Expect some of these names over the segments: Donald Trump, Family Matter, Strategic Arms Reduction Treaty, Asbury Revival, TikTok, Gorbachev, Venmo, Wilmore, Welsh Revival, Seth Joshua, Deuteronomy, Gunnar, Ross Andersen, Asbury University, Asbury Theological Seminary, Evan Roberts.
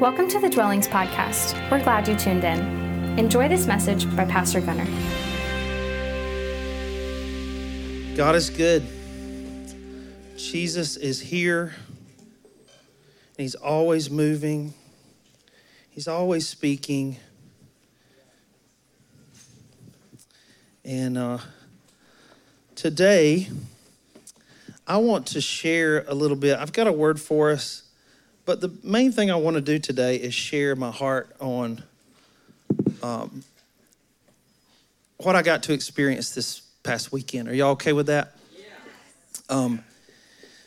Welcome to the Dwellings Podcast. We're glad you tuned in. Enjoy this message by Pastor Gunnar. God is good. Jesus is here. He's always moving. He's always speaking. And today, I want to share a little bit. I've got a word for us, but the main thing I want to do today is share my heart on what I got to experience this past weekend. Are y'all okay with that? Yeah.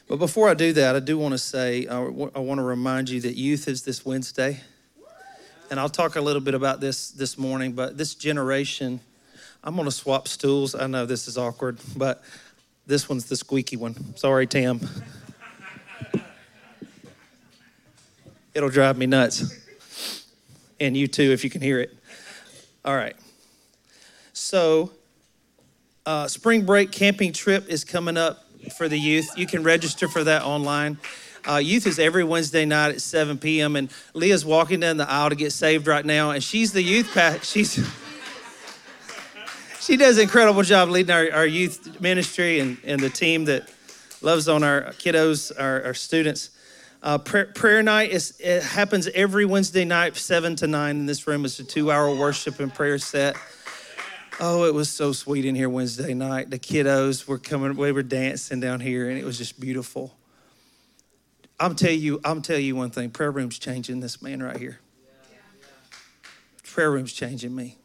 But before I do that, I do want to say, I want to remind you that youth is this Wednesday. And I'll talk a little bit about this morning, but this generation, I'm going to swap stools. I know this is awkward, but this one's the squeaky one. Sorry, Tam. It'll drive me nuts. And you too, if you can hear it. All right. So, spring break camping trip is coming up for the youth. You can register for that online. Youth is every Wednesday night at 7 p.m. And Leah's walking down the aisle to get saved right now. And she's the youth pastor. She does an incredible job leading our youth ministry and the team that loves on our kiddos, our students. Prayer night it happens every Wednesday night, 7 to 9 in this room. It's a 2-hour worship and prayer set. Oh, it was so sweet in here Wednesday night. The kiddos were coming. We were dancing down here, and it was just beautiful. I'm telling you one thing. Prayer room's changing this man right here. Prayer room's changing me.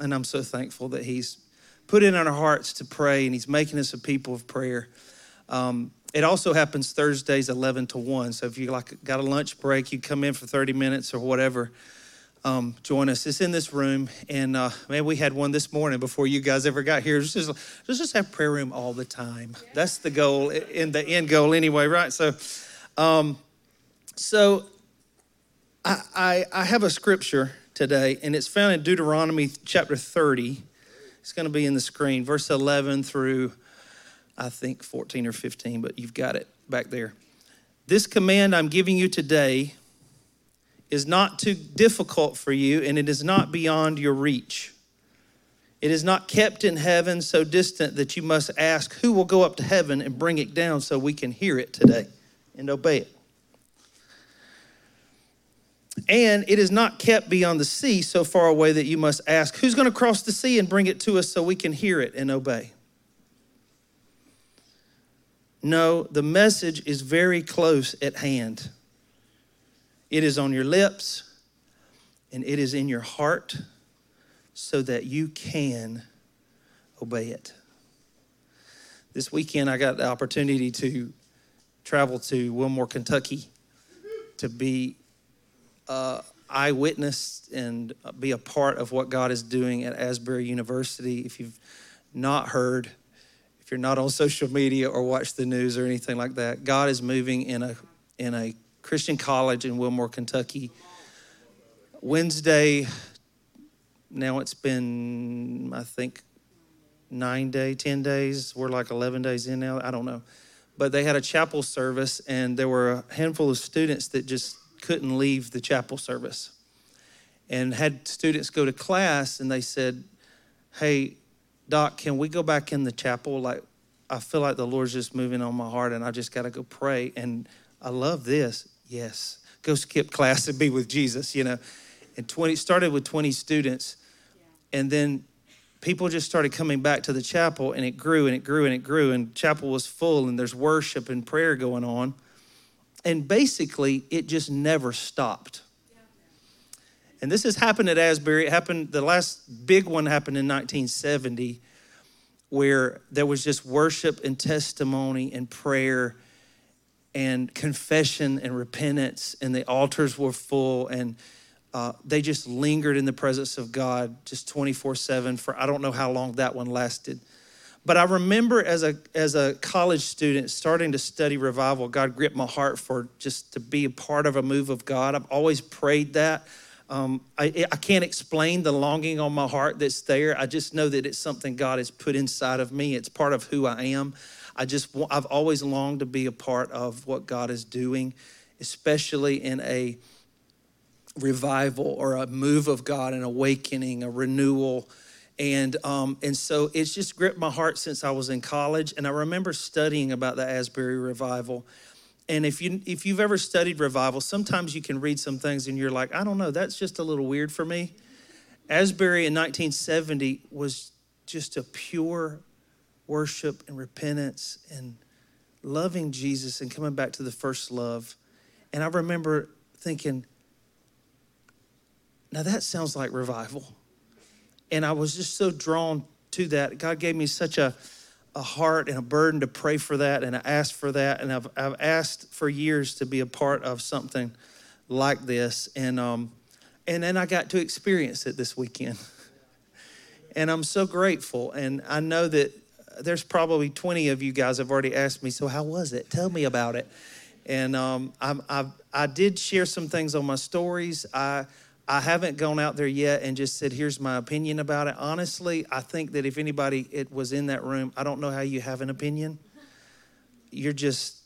And I'm so thankful that he's put it in our hearts to pray, and he's making us a people of prayer. It also happens Thursdays, 11 to 1. So if you got a lunch break, you come in for 30 minutes or whatever, join us. It's in this room. And man, we had one this morning before you guys ever got here. Just have prayer room all the time. That's the goal, in the end goal anyway, right? So, I have a scripture today, and it's found in Deuteronomy chapter 30. It's going to be in the screen, verse 11 through, I think, 14 or 15, but you've got it back there. This command I'm giving you today is not too difficult for you, and it is not beyond your reach. It is not kept in heaven so distant that you must ask, who will go up to heaven and bring it down so we can hear it today and obey it? And it is not kept beyond the sea so far away that you must ask, who's going to cross the sea and bring it to us so we can hear it and obey? No, the message is very close at hand. It is on your lips and it is in your heart so that you can obey it. This weekend, I got the opportunity to travel to Wilmore, Kentucky to be eyewitness and be a part of what God is doing at Asbury University. If you've not heard, if you're not on social media or watch the news or anything like that, God is moving in a Christian college in Wilmore, Kentucky. Wednesday, now it's been, I think, 10 days. We're like 11 days in now. I don't know. But they had a chapel service, and there were a handful of students that just couldn't leave the chapel service, and had students go to class, and they said, hey, Doc, can we go back in the chapel? Like, I feel like the Lord's just moving on my heart, and I just got to go pray. And I love this. Yes, go skip class and be with Jesus, you know. And started with 20 students, and then people just started coming back to the chapel, and it grew and it grew and it grew, and chapel was full, and there's worship and prayer going on. And basically, it just never stopped. And this has happened at Asbury. The last big one happened in 1970, where there was just worship and testimony and prayer and confession and repentance, and the altars were full, and they just lingered in the presence of God just 24/7 for I don't know how long that one lasted. But I remember as a college student starting to study revival, God gripped my heart for just to be a part of a move of God. I've always prayed that. I can't explain the longing on my heart that's there. I just know that it's something God has put inside of me. It's part of who I am. I've always longed to be a part of what God is doing, especially in a revival or a move of God, an awakening, a renewal. And so it's just gripped my heart since I was in college. And I remember studying about the Asbury Revival. And if you've ever studied revival, sometimes you can read some things and you're like, I don't know, that's just a little weird for me. Asbury in 1970 was just a pure worship and repentance and loving Jesus and coming back to the first love. And I remember thinking, now that sounds like revival. And I was just so drawn to that. God gave me such a heart and a burden to pray for that, and I asked for that, and I've asked for years to be a part of something like this. And then I got to experience it this weekend. And I'm so grateful. And I know that there's probably 20 of you guys have already asked me, so how was it? Tell me about it. And I did share some things on my stories. I haven't gone out there yet and just said, here's my opinion about it. Honestly, I think that if anybody it was in that room, I don't know how you have an opinion. You're just,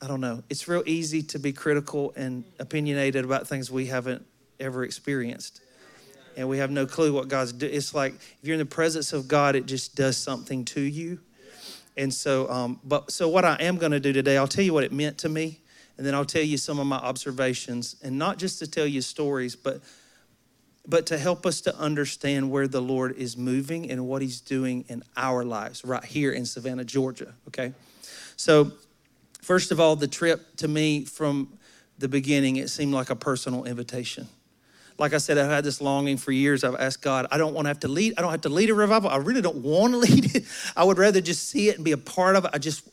I don't know. It's real easy to be critical and opinionated about things we haven't ever experienced. And we have no clue what God's doing. It's like if you're in the presence of God, it just does something to you. And so, so what I am going to do today, I'll tell you what it meant to me. And then I'll tell you some of my observations, and not just to tell you stories, but to help us to understand where the Lord is moving and what he's doing in our lives right here in Savannah, Georgia, okay? So first of all, the trip to me from the beginning, it seemed like a personal invitation. Like I said, I've had this longing for years. I've asked God, I don't have to lead a revival. I really don't want to lead it. I would rather just see it and be a part of it. I just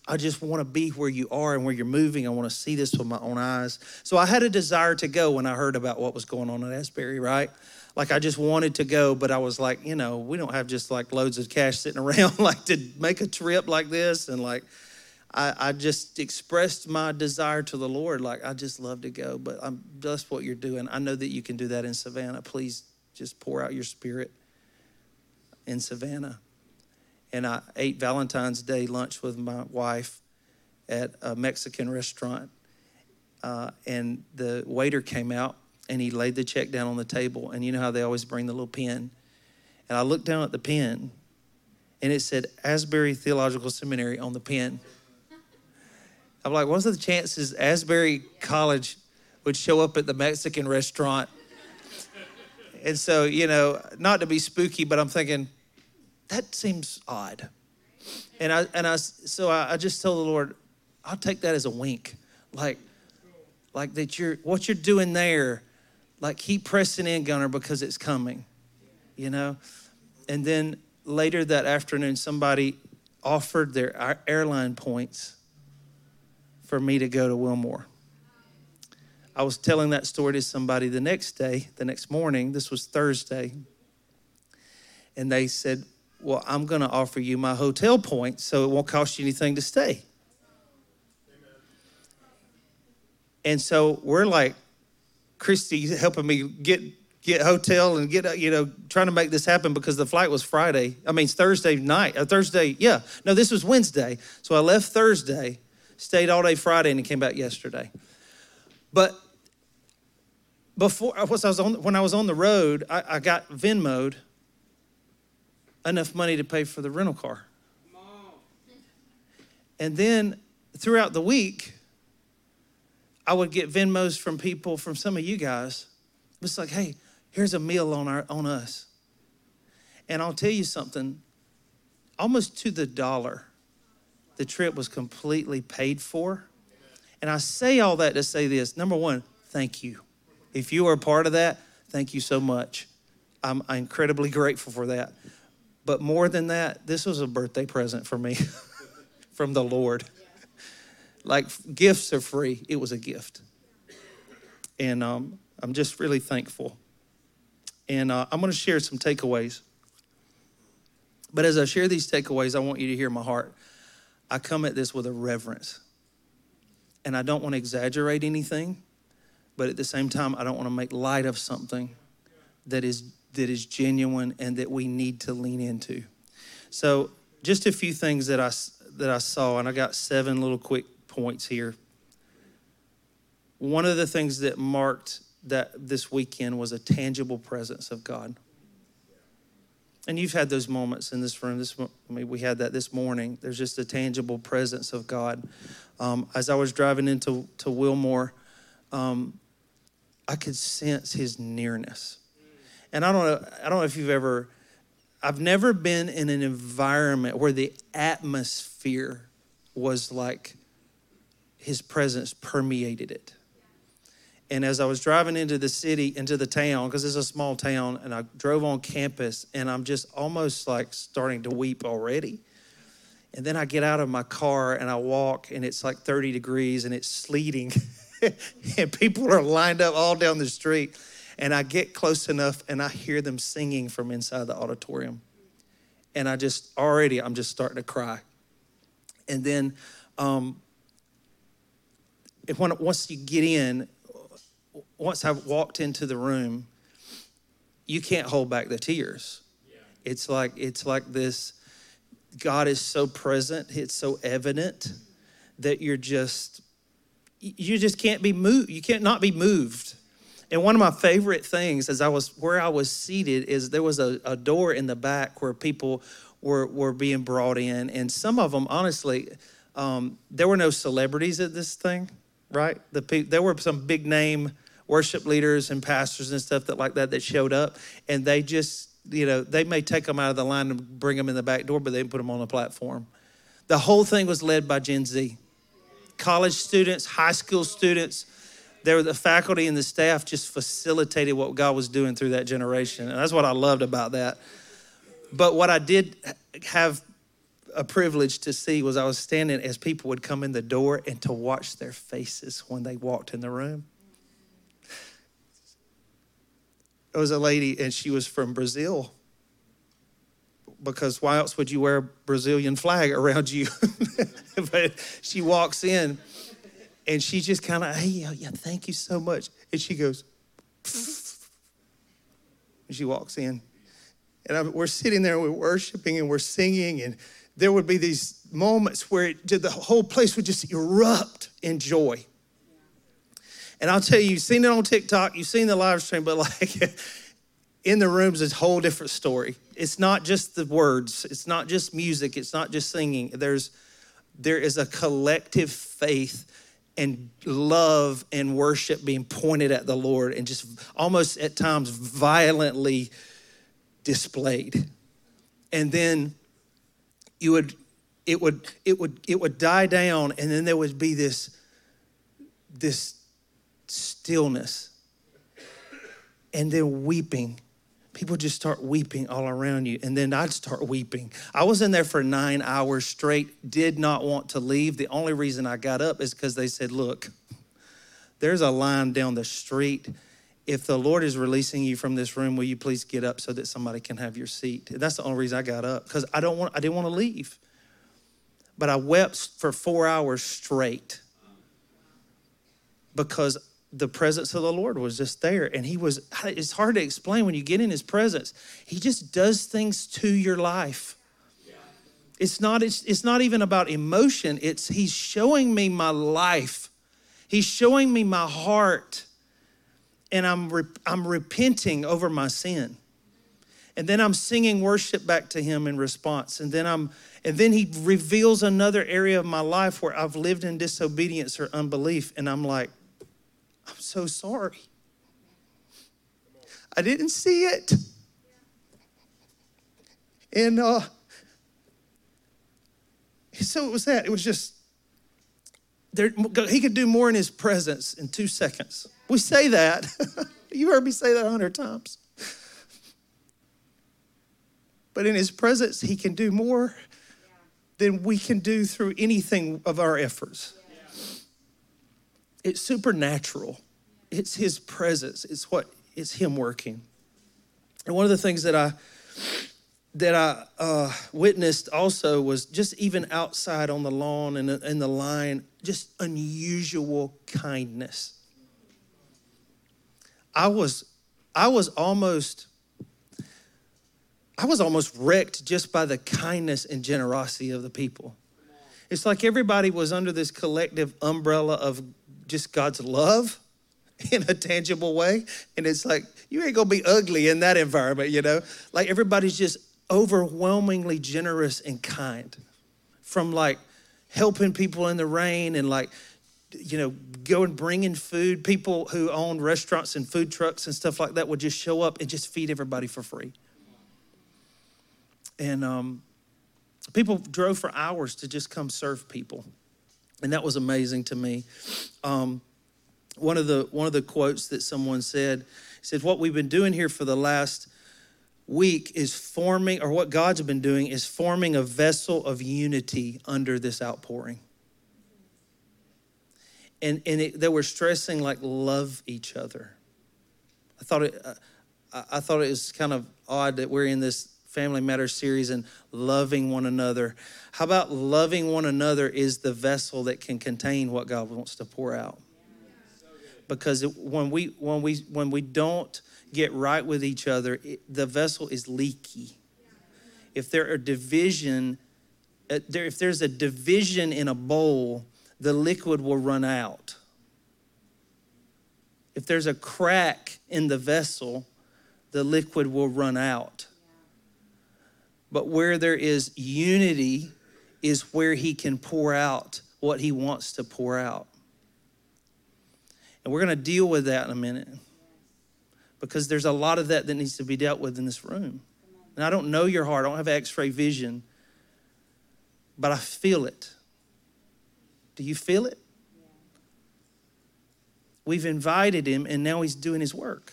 want to be where you are and where you're moving. I want to see this with my own eyes. So I had a desire to go when I heard about what was going on at Asbury, right? Like I just wanted to go, but I was like, you know, we don't have just like loads of cash sitting around like to make a trip like this. And like, I just expressed my desire to the Lord. Like, I just love to go, but that's what you're doing. I know that you can do that in Savannah. Please just pour out your spirit in Savannah. And I ate Valentine's Day lunch with my wife at a Mexican restaurant. And the waiter came out and he laid the check down on the table. And you know how they always bring the little pen. And I looked down at the pen and it said Asbury Theological Seminary on the pen. I'm like, what's the chances Asbury College would show up at the Mexican restaurant? And so, you know, not to be spooky, but I'm thinking, that seems odd. So I just told the Lord, I'll take that as a wink. Like that what you're doing there, like keep pressing in, Gunnar, because it's coming, you know? And then later that afternoon, somebody offered their airline points for me to go to Wilmore. I was telling that story to somebody the next morning, this was Thursday. And they said, well, I'm gonna offer you my hotel points so it won't cost you anything to stay. Amen. And so we're like, Christy's helping me get hotel and get, you know, trying to make this happen because the flight was this was Wednesday. So I left Thursday, stayed all day Friday, and came back yesterday. But when I was on the road, I got Venmo'd enough money to pay for the rental car. And then throughout the week, I would get Venmos from people, from some of you guys. It's like, hey, here's a meal on us. And I'll tell you something, almost to the dollar, the trip was completely paid for. And I say all that to say this. Number one, thank you. If you are a part of that, thank you so much. I'm incredibly grateful for that. But more than that, this was a birthday present for me from the Lord. Like gifts are free. It was a gift. And I'm just really thankful. And I'm going to share some takeaways. But as I share these takeaways, I want you to hear my heart. I come at this with a reverence, and I don't want to exaggerate anything, but at the same time, I don't want to make light of something that is genuine and that we need to lean into. So just a few things that I saw, and I got 7 little quick points here. one of the things that marked that this weekend was a tangible presence of God. And you've had those moments in this room. We had that this morning. There's just a tangible presence of God. As I was driving into Wilmore, I could sense his nearness. And I don't know if you've ever, I've never been in an environment where the atmosphere was like his presence permeated it. And as I was driving into the city, into the town, because it's a small town, and I drove on campus, and I'm just almost like starting to weep already. And then I get out of my car, and I walk, and it's like 30 degrees, and it's sleeting, and people are lined up all down the street. And I get close enough, and I hear them singing from inside the auditorium. And I'm just starting to cry. And then once I walked into the room, you can't hold back the tears. Yeah. It's like this, God is so present, it's so evident that you just can't be moved. You can't not be moved. And one of my favorite things where I was seated is there was a door in the back where people were being brought in. And some of them, honestly, there were no celebrities at this thing, right? There were some big name worship leaders and pastors and stuff that showed up. And they just, they may take them out of the line and bring them in the back door, but they didn't put them on the platform. The whole thing was led by Gen Z. College students, high school students. The faculty and the staff just facilitated what God was doing through that generation. And that's what I loved about that. But what I did have a privilege to see was I was standing as people would come in the door and to watch their faces when they walked in the room. There was a lady, and she was from Brazil. Because why else would you wear a Brazilian flag around you? But she walks in. And she just kind of, hey, yeah, thank you so much. And she goes, pfft. And she walks in. And we're sitting there, and we're worshiping, and we're singing. And there would be these moments where the whole place would just erupt in joy. And I'll tell you, you've seen it on TikTok, you've seen the live stream, but in the rooms, it's a whole different story. It's not just the words. It's not just music. It's not just singing. There is a collective faith and love and worship being pointed at the Lord and just almost at times violently displayed. And then it would die down, and then there would be this stillness and then weeping. People just start weeping all around you. And then I'd start weeping. I was in there for 9 hours straight, did not want to leave. The only reason I got up is because they said, look, there's a line down the street. If the Lord is releasing you from this room, will you please get up so that somebody can have your seat? And that's the only reason I got up, because I didn't want to leave. But I wept for 4 hours straight because the presence of the Lord was just there. And it's hard to explain when you get in his presence. He just does things to your life. Yeah. It's not even about emotion. He's showing me my life. He's showing me my heart. And I'm repenting over my sin. And then I'm singing worship back to him in response. And then he reveals another area of my life where I've lived in disobedience or unbelief. And I'm like, I'm so sorry. I didn't see it. And so it was that. It was just, he could do more in his presence in 2 seconds. We say that. You heard me say that 100 times. But in his presence, he can do more than we can do through anything of our efforts. It's supernatural. It's his presence. It's him working. And one of the things that I witnessed also was just even outside on the lawn and in the line, just unusual kindness. I was almost wrecked just by the kindness and generosity of the people. It's like everybody was under this collective umbrella of just God's love in a tangible way. And it's like, you ain't gonna be ugly in that environment, you know? Like everybody's just overwhelmingly generous and kind, from like helping people in the rain and like, you know, going bringing food. People who own restaurants and food trucks and stuff like that would just show up and just feed everybody for free. And people drove for hours to just come serve people. And that was amazing to me. One of the quotes that someone said, said, what we've been doing here for the last week is forming, or what God's been doing is forming a vessel of unity under this outpouring. And they were stressing like love each other. I thought it was kind of odd that we're in this Family Matters series and loving one another. How about loving one another is the vessel that can contain what God wants to pour out? Because when we don't get right with each other, the vessel is leaky. If there's a division in a bowl, the liquid will run out. If there's a crack in the vessel, the liquid will run out. But where there is unity is where he can pour out what he wants to pour out. And we're going to deal with that in a minute, because there's a lot of that that needs to be dealt with in this room. And I don't know your heart. I don't have x-ray vision, but I feel it. Do you feel it? We've invited him and now he's doing his work.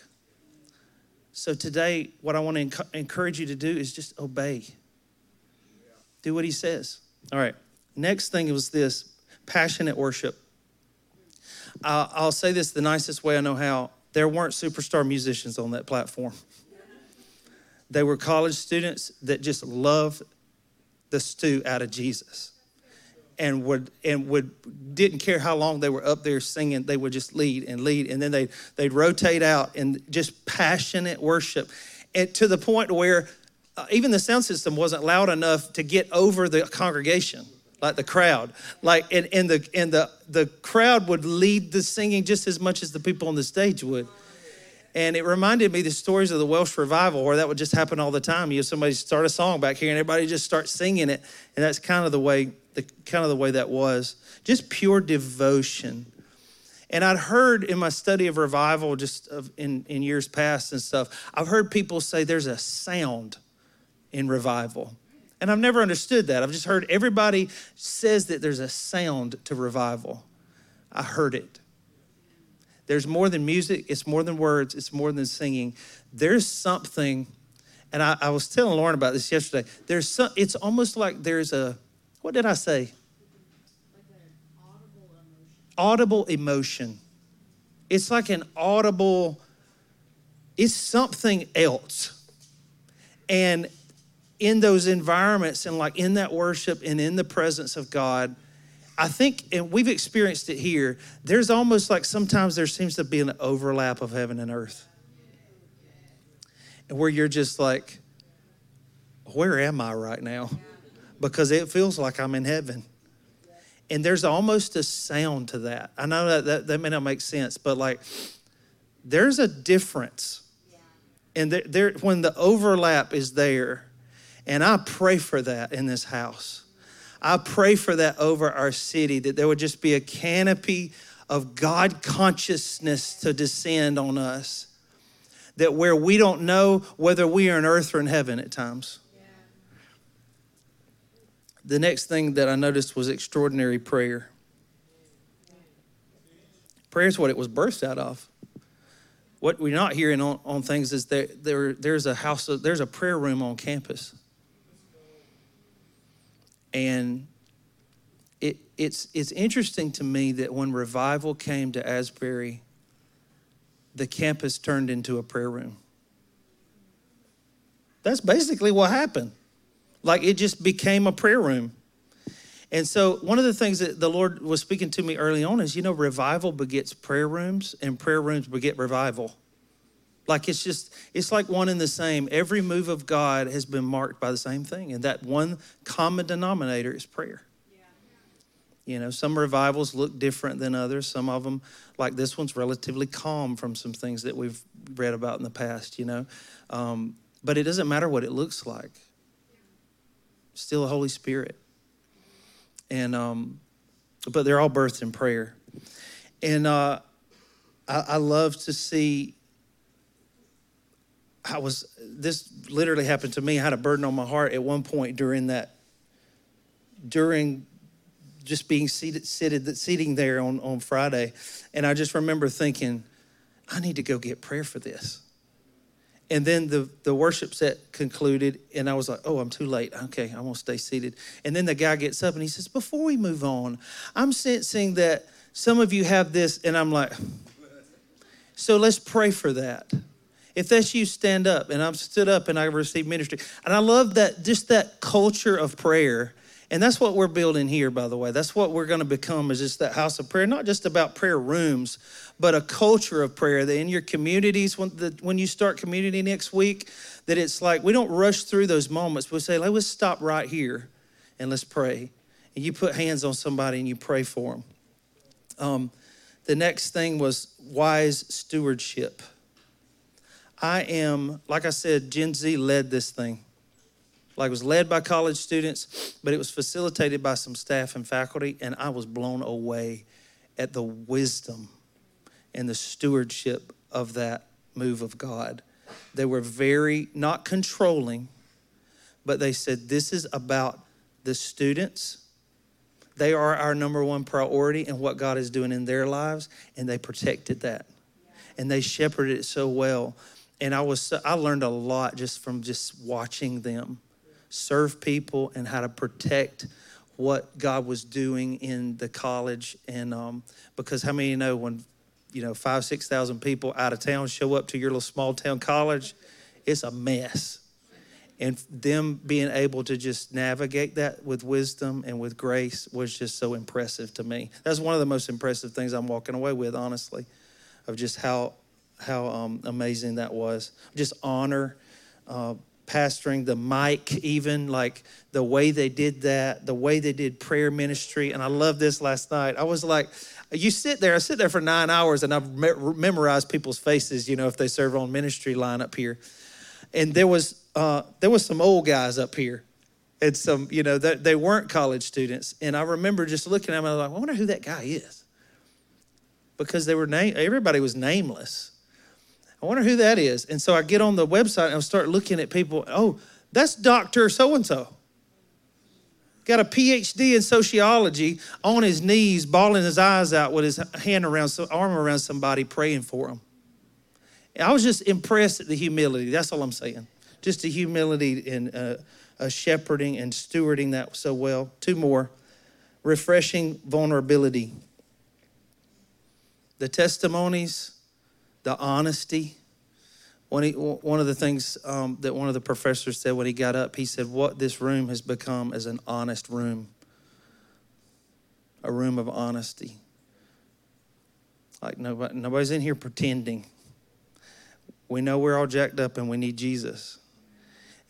So today, what I want to encourage you to do is just obey. Do what he says. All right. Next thing was this, passionate worship. I'll say this the nicest way I know how. There weren't superstar musicians on that platform. They were college students that just loved the stew out of Jesus, and would didn't care how long they were up there singing. They would just lead, and then they'd rotate out, and just passionate worship, and to the point where even the sound system wasn't loud enough to get over the congregation, like the crowd, like and the crowd would lead the singing just as much as the people on the stage would. And it reminded me the stories of the Welsh Revival, where that would just happen all the time. You know, somebody start a song back here and everybody just starts singing it, and that's kind of the way that was. Just pure devotion. And I'd heard in my study of revival, just in years past and stuff, I've heard people say there's a sound in revival. And I've never understood that. I've just heard everybody says that there's a sound to revival. I heard it. There's more than music. It's more than words. It's more than singing. There's something, and I was telling Lauren about this yesterday. It's almost like there's a, what did I say? Like an audible emotion. Audible emotion. It's like an audible, it's something else. And in those environments and like in that worship and in the presence of God, I think, and we've experienced it here, there's almost like sometimes there seems to be an overlap of heaven and earth. And where you're just like, where am I right now? Because it feels like I'm in heaven. And there's almost a sound to that. I know that may not make sense, but like there's a difference. And there when the overlap is there, and I pray for that in this house. I pray for that over our city, that there would just be a canopy of God consciousness to descend on us, that where we don't know whether we are in earth or in heaven at times. The next thing that I noticed was extraordinary prayer. Prayer is what it was birthed out of. What we're not hearing on things is that there's a prayer room on campus. And it's interesting to me that when revival came to Asbury, the campus turned into a prayer room. That's basically what happened. Like it just became a prayer room. And so one of the things that the Lord was speaking to me early on is, you know, revival begets prayer rooms and prayer rooms beget revival. Like it's like one and the same. Every move of God has been marked by the same thing. And that one common denominator is prayer. You know, some revivals look different than others. Some of them, like this one's relatively calm from some things that we've read about in the past, you know. But it doesn't matter what it looks like. Still the Holy Spirit. And but they're all birthed in prayer. And I love to see, this literally happened to me. I had a burden on my heart at one point during just being sitting there on Friday. And I just remember thinking, I need to go get prayer for this. And then the worship set concluded, and I was like, oh, I'm too late. Okay, I'm going to stay seated. And then the guy gets up, and he says, before we move on, I'm sensing that some of you have this, and I'm like, so let's pray for that. If that's you, stand up. And I'm stood up, and I received ministry. And I love that, just that culture of prayer. And that's what we're building here, by the way. That's what we're going to become, is just that house of prayer, not just about prayer rooms, but a culture of prayer that in your communities, when you start community next week, that it's like we don't rush through those moments. We'll say, let's stop right here and let's pray. And you put hands on somebody and you pray for them. The next thing was wise stewardship. I am, like I said, Gen Z led this thing. Like, it was led by college students, but it was facilitated by some staff and faculty, and I was blown away at the wisdom and the stewardship of that move of God. They were very, not controlling, but they said, this is about the students. They are our number one priority in what God is doing in their lives, and they protected that. And they shepherded it so well. And I learned a lot from watching them serve people and how to protect what God was doing in the college. And because how many of you know when, 5,000-6,000 people out of town show up to your little small town college, it's a mess. And them being able to just navigate that with wisdom and with grace was just so impressive to me. That's one of the most impressive things I'm walking away with, honestly, of just how amazing that was. Just honor, pastoring, the mic even, like the way they did that, the way they did prayer ministry. And I love this last night. I was like, I sit there for 9 hours and I've memorized people's faces, if they serve on ministry line up here. And there was some old guys up here and some, they weren't college students. And I remember just looking at them and I was like, I wonder who that guy is. Because they were everybody was nameless. I wonder who that is. And so I get on the website and I start looking at people. Oh, that's Dr. So-and-so. Got a PhD in sociology, on his knees, bawling his eyes out with his arm around somebody, praying for him. And I was just impressed at the humility. That's all I'm saying. Just the humility in shepherding and stewarding that so well. Two more. Refreshing vulnerability. The testimonies, the honesty. One of the things that one of the professors said when he got up, he said, what this room has become is an honest room, a room of honesty. Like nobody's in here pretending. We know we're all jacked up and we need Jesus.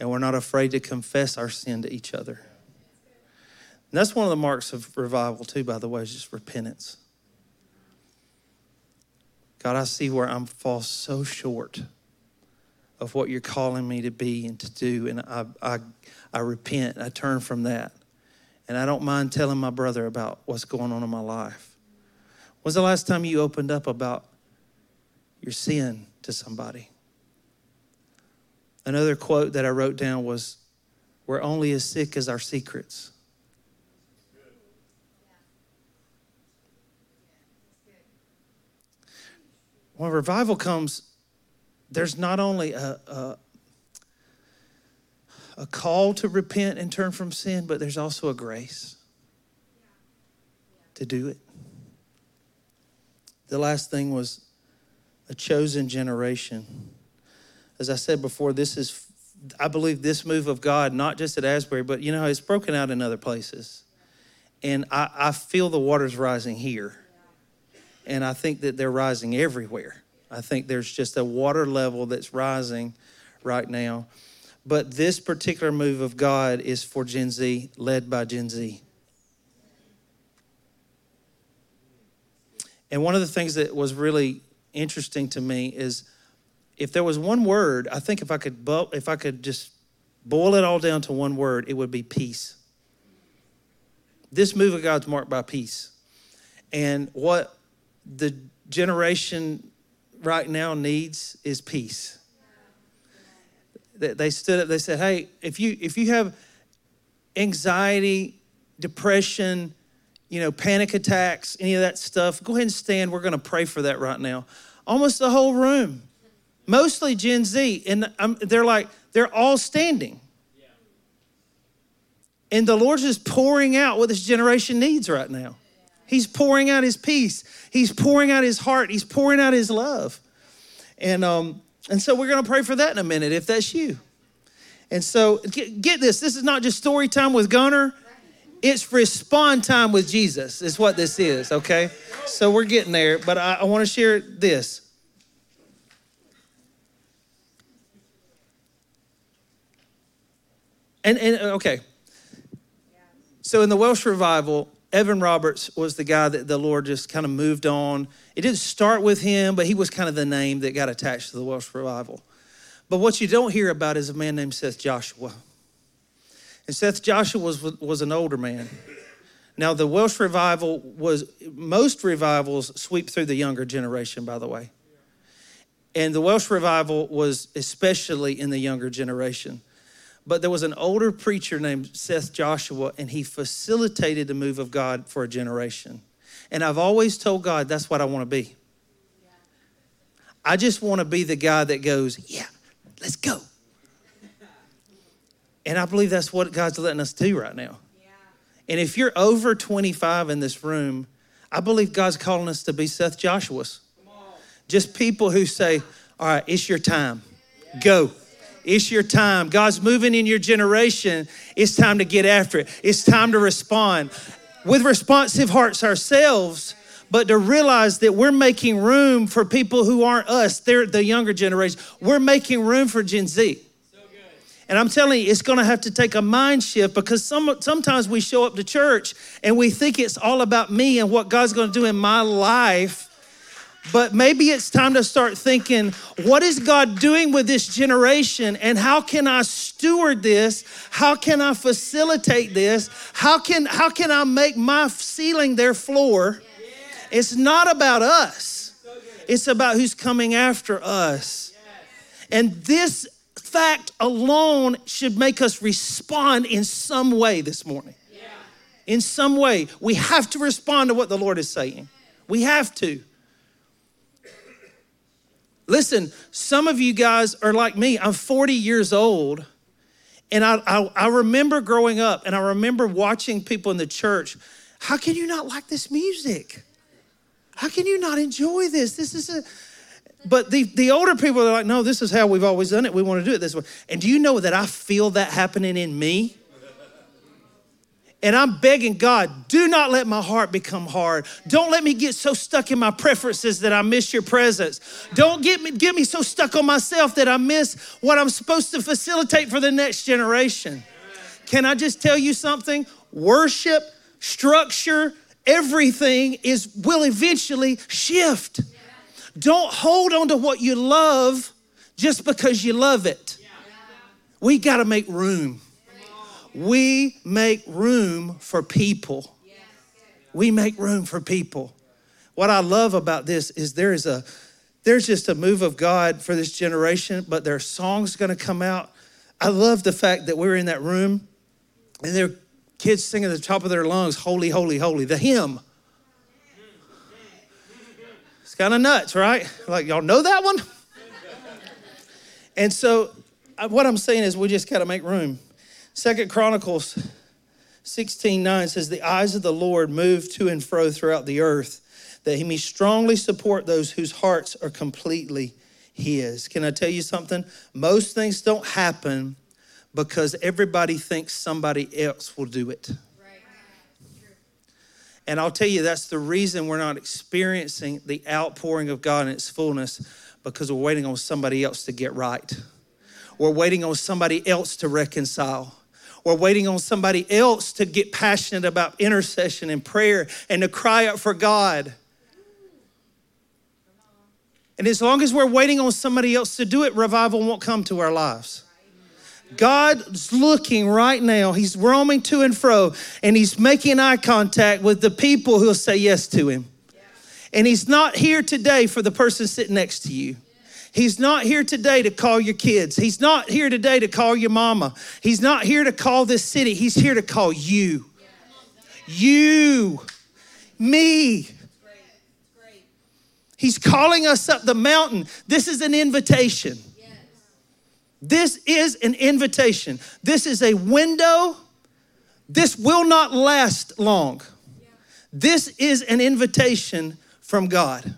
And we're not afraid to confess our sin to each other. And that's one of the marks of revival too, by the way, is just repentance. God, I see where I fall so short of what you're calling me to be and to do. And I repent. I turn from that. And I don't mind telling my brother about what's going on in my life. When's the last time you opened up about your sin to somebody? Another quote that I wrote down was, we're only as sick as our secrets. When revival comes, there's not only a call to repent and turn from sin, but there's also a grace to do it. The last thing was a chosen generation. As I said before, I believe this move of God, not just at Asbury, but it's broken out in other places. And I feel the waters rising here. And I think that they're rising everywhere. I think there's just a water level that's rising right now. But this particular move of God is for Gen Z, led by Gen Z. And one of the things that was really interesting to me is if there was one word, I think if I could just boil it all down to one word, it would be peace. This move of God's marked by peace. And what the generation right now needs is peace. They stood up, they said, hey, if you have anxiety, depression, panic attacks, any of that stuff, go ahead and stand. We're going to pray for that right now. Almost the whole room, mostly Gen Z. And they're all standing. Yeah. And the Lord's just pouring out what this generation needs right now. He's pouring out his peace. He's pouring out his heart. He's pouring out his love. And so we're going to pray for that in a minute, if that's you. And so get this. This is not just story time with Gunnar. It's respond time with Jesus is what this is, okay? So we're getting there, but I want to share this. And okay. So in the Welsh Revival, Evan Roberts was the guy that the Lord just kind of moved on. It didn't start with him, but he was kind of the name that got attached to the Welsh Revival. But what you don't hear about is a man named Seth Joshua. And Seth Joshua was an older man. Now, the Welsh Revival most revivals sweep through the younger generation, by the way. And the Welsh Revival was especially in the younger generation. But there was an older preacher named Seth Joshua, and he facilitated the move of God for a generation. And I've always told God, that's what I want to be. I just want to be the guy that goes, yeah, let's go. And I believe that's what God's letting us do right now. Yeah. And if you're over 25 in this room, I believe God's calling us to be Seth Joshuas. Just people who say, all right, it's your time. Yeah. Go. Yeah. It's your time. God's moving in your generation. It's time to get after it. It's time to respond. With responsive hearts ourselves, but to realize that we're making room for people who aren't us. They're the younger generation. We're making room for Gen Z. And I'm telling you, it's going to have to take a mind shift because sometimes we show up to church and we think it's all about me and what God's going to do in my life. But maybe it's time to start thinking, what is God doing with this generation? And how can I steward this? How can I facilitate this? How can I make my ceiling their floor? It's not about us. It's about who's coming after us. And this fact alone should make us respond in some way this morning. Yeah. In some way, we have to respond to what the Lord is saying. We have to. Listen, some of you guys are like me. I'm 40 years old, and I remember growing up, and I remember watching people in the church. How can you not like this music? How can you not enjoy this? This is a... But the older people are like, no, this is how we've always done it. We want to do it this way. And do you know that I feel that happening in me? And I'm begging God, do not let my heart become hard. Don't let me get so stuck in my preferences that I miss your presence. Don't get me so stuck on myself that I miss what I'm supposed to facilitate for the next generation. Can I just tell you something? Worship, structure, everything will eventually shift. Don't hold on to what you love just because you love it. Yeah. We got to make room. We make room for people. We make room for people. What I love about this is there's just a move of God for this generation, but their song's going to come out. I love the fact that we're in that room and there are kids singing at the top of their lungs, holy, holy, holy, the hymn. It's kind of nuts, right? Like, y'all know that one? And so what I'm saying is we just got to make room. 2 Chronicles 16:9 says, the eyes of the Lord move to and fro throughout the earth, that he may strongly support those whose hearts are completely his. Can I tell you something? Most things don't happen because everybody thinks somebody else will do it. And I'll tell you, that's the reason we're not experiencing the outpouring of God in its fullness, because we're waiting on somebody else to get right. We're waiting on somebody else to reconcile. We're waiting on somebody else to get passionate about intercession and prayer and to cry out for God. And as long as we're waiting on somebody else to do it, revival won't come to our lives. God's looking right now. He's roaming to and fro, and he's making eye contact with the people who'll say yes to him. And he's not here today for the person sitting next to you. He's not here today to call your kids. He's not here today to call your mama. He's not here to call this city. He's here to call you. You, me. He's calling us up the mountain. This is an invitation. This is an invitation. This is a window. This will not last long. This is an invitation from God.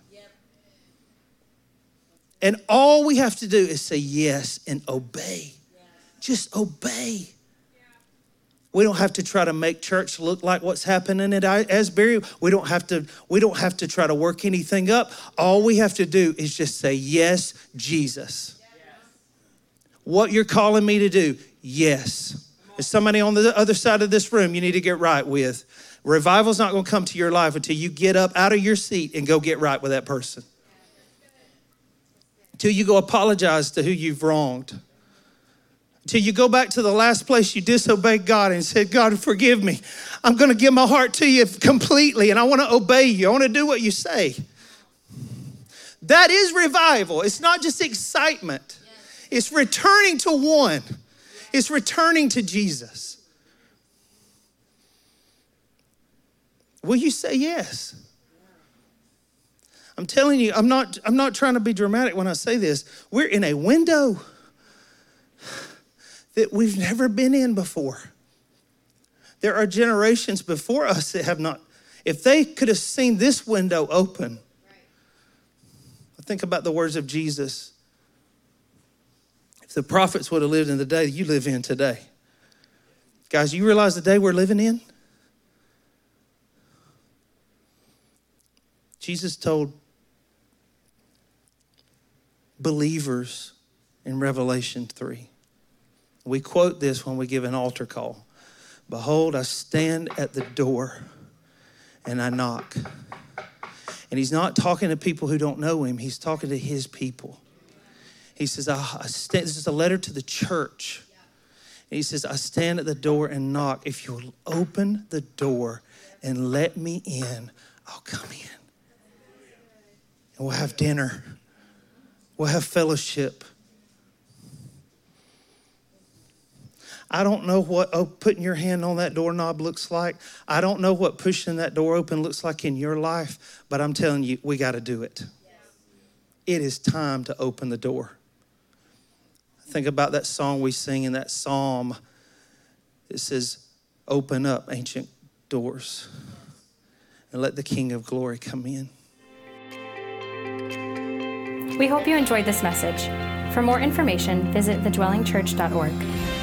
And all we have to do is say yes and obey. Just obey. We don't have to try to make church look like what's happening at Asbury. We don't have to try to work anything up. All we have to do is just say, yes, Jesus. What you're calling me to do, yes. There's somebody on the other side of this room you need to get right with. Revival's not going to come to your life until you get up out of your seat and go get right with that person. Until you go apologize to who you've wronged. Until you go back to the last place you disobeyed God and said, God, forgive me. I'm going to give my heart to you completely, and I want to obey you. I want to do what you say. That is revival. It's not just excitement. It's returning to one. It's returning to Jesus. Will you say yes? I'm telling you, I'm not trying to be dramatic when I say this. We're in a window that we've never been in before. There are generations before us that have not, if they could have seen this window open. I think about the words of Jesus. If the prophets would have lived in the day that you live in today. Guys, you realize the day we're living in? Jesus told believers in Revelation 3. We quote this when we give an altar call. Behold, I stand at the door and I knock. And he's not talking to people who don't know him. He's talking to his people. He says, I stand. This is a letter to the church. And he says, I stand at the door and knock. If you'll open the door and let me in, I'll come in. And we'll have dinner. We'll have fellowship. I don't know what putting your hand on that doorknob looks like. I don't know what pushing that door open looks like in your life, but I'm telling you, we got to do it. It is time to open the door. Think about that song we sing in that psalm. It says, open up ancient doors and let the King of Glory come in. We hope you enjoyed this message. For more information, visit thedwellingchurch.org.